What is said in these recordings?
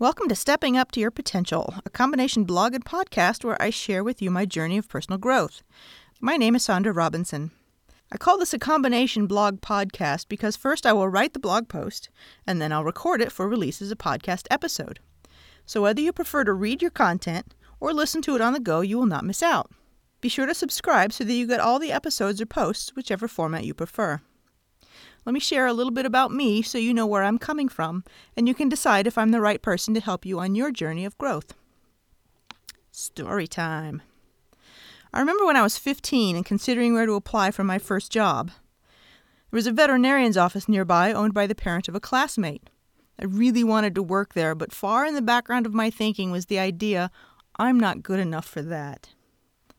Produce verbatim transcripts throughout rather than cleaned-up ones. Welcome to Stepping Up to Your Potential, a combination blog and podcast where I share with you my journey of personal growth. My name is Sandra Robinson. I call this a combination blog podcast because first I will write the blog post, and then I'll record it for release as a podcast episode. So whether you prefer to read your content or listen to it on the go, you will not miss out. Be sure to subscribe so that you get all the episodes or posts, whichever format you prefer. Let me share a little bit about me so you know where I'm coming from, and you can decide if I'm the right person to help you on your journey of growth. Story time. I remember when I was fifteen and considering where to apply for my first job. There was a veterinarian's office nearby owned by the parent of a classmate. I really wanted to work there, but far in the background of my thinking was the idea, I'm not good enough for that.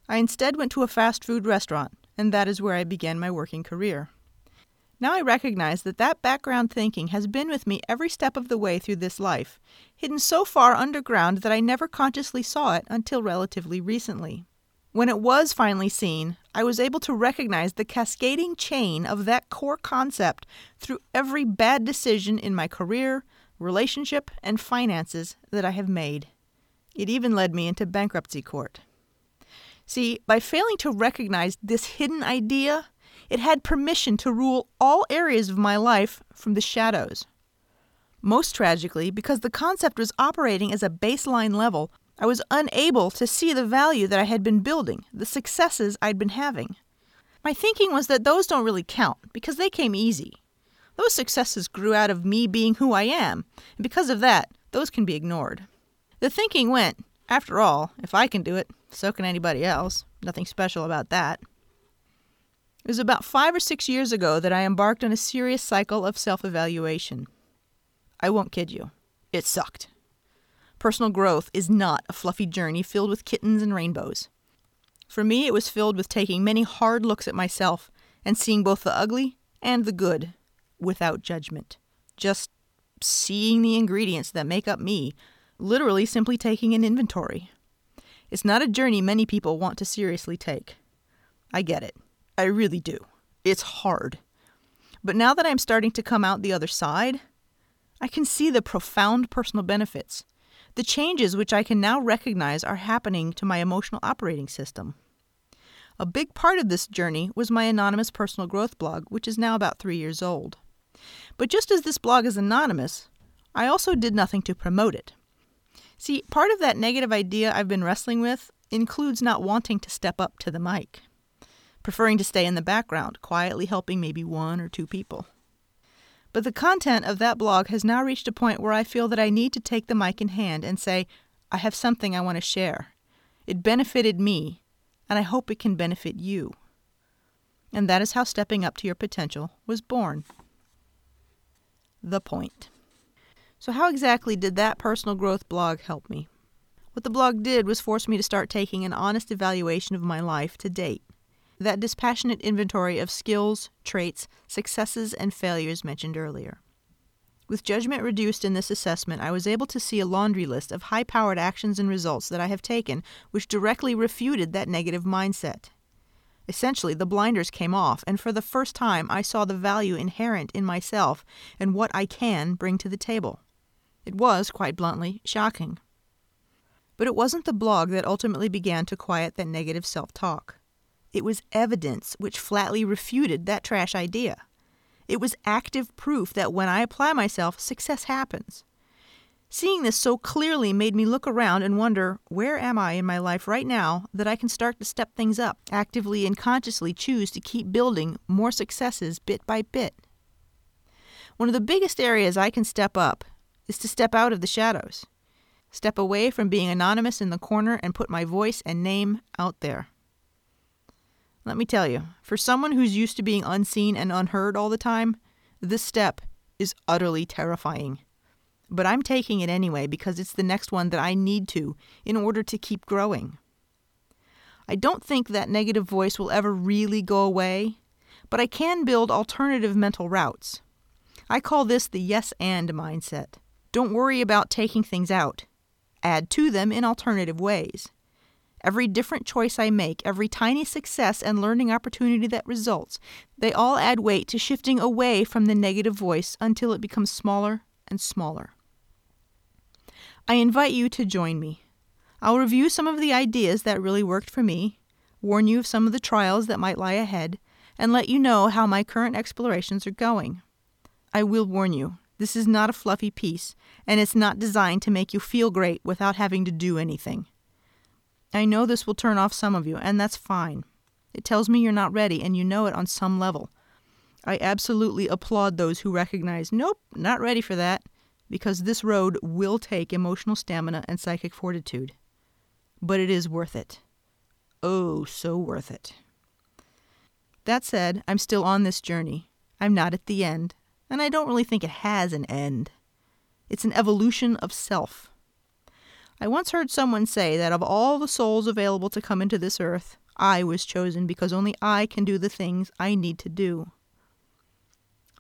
I instead went to a fast food restaurant, and that is where I began my working career. Now I recognize that that background thinking has been with me every step of the way through this life, hidden so far underground that I never consciously saw it until relatively recently. When it was finally seen, I was able to recognize the cascading chain of that core concept through every bad decision in my career, relationship, and finances that I have made. It even led me into bankruptcy court. See, by failing to recognize this hidden idea, it had permission to rule all areas of my life from the shadows. Most tragically, because the concept was operating as a baseline level, I was unable to see the value that I had been building, the successes I'd been having. My thinking was that those don't really count, because they came easy. Those successes grew out of me being who I am, and because of that, those can be ignored. The thinking went, after all, if I can do it, so can anybody else. Nothing special about that. It was about five or six years ago that I embarked on a serious cycle of self-evaluation. I won't kid you. It sucked. Personal growth is not a fluffy journey filled with kittens and rainbows. For me, it was filled with taking many hard looks at myself and seeing both the ugly and the good without judgment. Just seeing the ingredients that make up me, literally simply taking an inventory. It's not a journey many people want to seriously take. I get it. I really do. It's hard. But now that I'm starting to come out the other side, I can see the profound personal benefits. The changes which I can now recognize are happening to my emotional operating system. A big part of this journey was my anonymous personal growth blog, which is now about three years old. But just as this blog is anonymous, I also did nothing to promote it. See, part of that negative idea I've been wrestling with includes not wanting to step up to the mic, preferring to stay in the background, quietly helping maybe one or two people. But the content of that blog has now reached a point where I feel that I need to take the mic in hand and say, I have something I want to share. It benefited me, and I hope it can benefit you. And that is how Stepping Up to Your Potential was born. The point. So how exactly did that personal growth blog help me? What the blog did was force me to start taking an honest evaluation of my life to date. That dispassionate inventory of skills, traits, successes, and failures mentioned earlier. With judgment reduced in this assessment, I was able to see a laundry list of high-powered actions and results that I have taken, which directly refuted that negative mindset. Essentially, the blinders came off, and for the first time, I saw the value inherent in myself and what I can bring to the table. It was, quite bluntly, shocking. But it wasn't the blog that ultimately began to quiet that negative self-talk. It was evidence which flatly refuted that trash idea. It was active proof that when I apply myself, success happens. Seeing this so clearly made me look around and wonder, where am I in my life right now that I can start to step things up, actively and consciously choose to keep building more successes bit by bit? One of the biggest areas I can step up is to step out of the shadows, step away from being anonymous in the corner and put my voice and name out there. Let me tell you, for someone who's used to being unseen and unheard all the time, this step is utterly terrifying. But I'm taking it anyway because it's the next one that I need to in order to keep growing. I don't think that negative voice will ever really go away, but I can build alternative mental routes. I call this the yes and mindset. Don't worry about taking things out. Add to them in alternative ways. Every different choice I make, every tiny success and learning opportunity that results, they all add weight to shifting away from the negative voice until it becomes smaller and smaller. I invite you to join me. I'll review some of the ideas that really worked for me, warn you of some of the trials that might lie ahead, and let you know how my current explorations are going. I will warn you, this is not a fluffy piece, and it's not designed to make you feel great without having to do anything. I know this will turn off some of you, and that's fine. It tells me you're not ready, and you know it on some level. I absolutely applaud those who recognize, nope, not ready for that, because this road will take emotional stamina and psychic fortitude. But it is worth it. Oh, so worth it. That said, I'm still on this journey. I'm not at the end, and I don't really think it has an end. It's an evolution of self. I once heard someone say that of all the souls available to come into this earth, I was chosen because only I can do the things I need to do.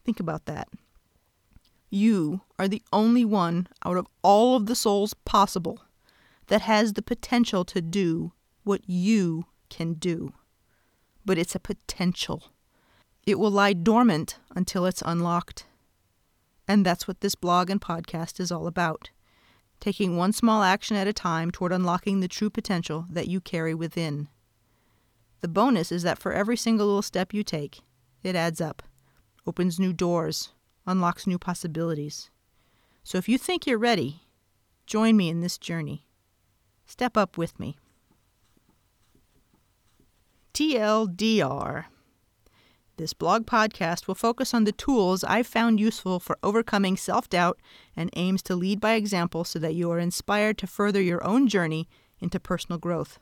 Think about that. You are the only one out of all of the souls possible that has the potential to do what you can do. But it's a potential. It will lie dormant until it's unlocked. And that's what this blog and podcast is all about. Taking one small action at a time toward unlocking the true potential that you carry within. The bonus is that for every single little step you take, it adds up, opens new doors, unlocks new possibilities. So if you think you're ready, join me in this journey. Step up with me. T L D R. This blog podcast will focus on the tools I've found useful for overcoming self-doubt and aims to lead by example so that you are inspired to further your own journey into personal growth.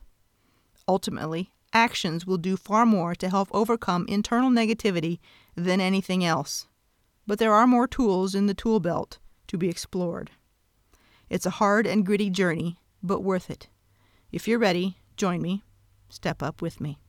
Ultimately, actions will do far more to help overcome internal negativity than anything else. But there are more tools in the tool belt to be explored. It's a hard and gritty journey, but worth it. If you're ready, join me. Step up with me.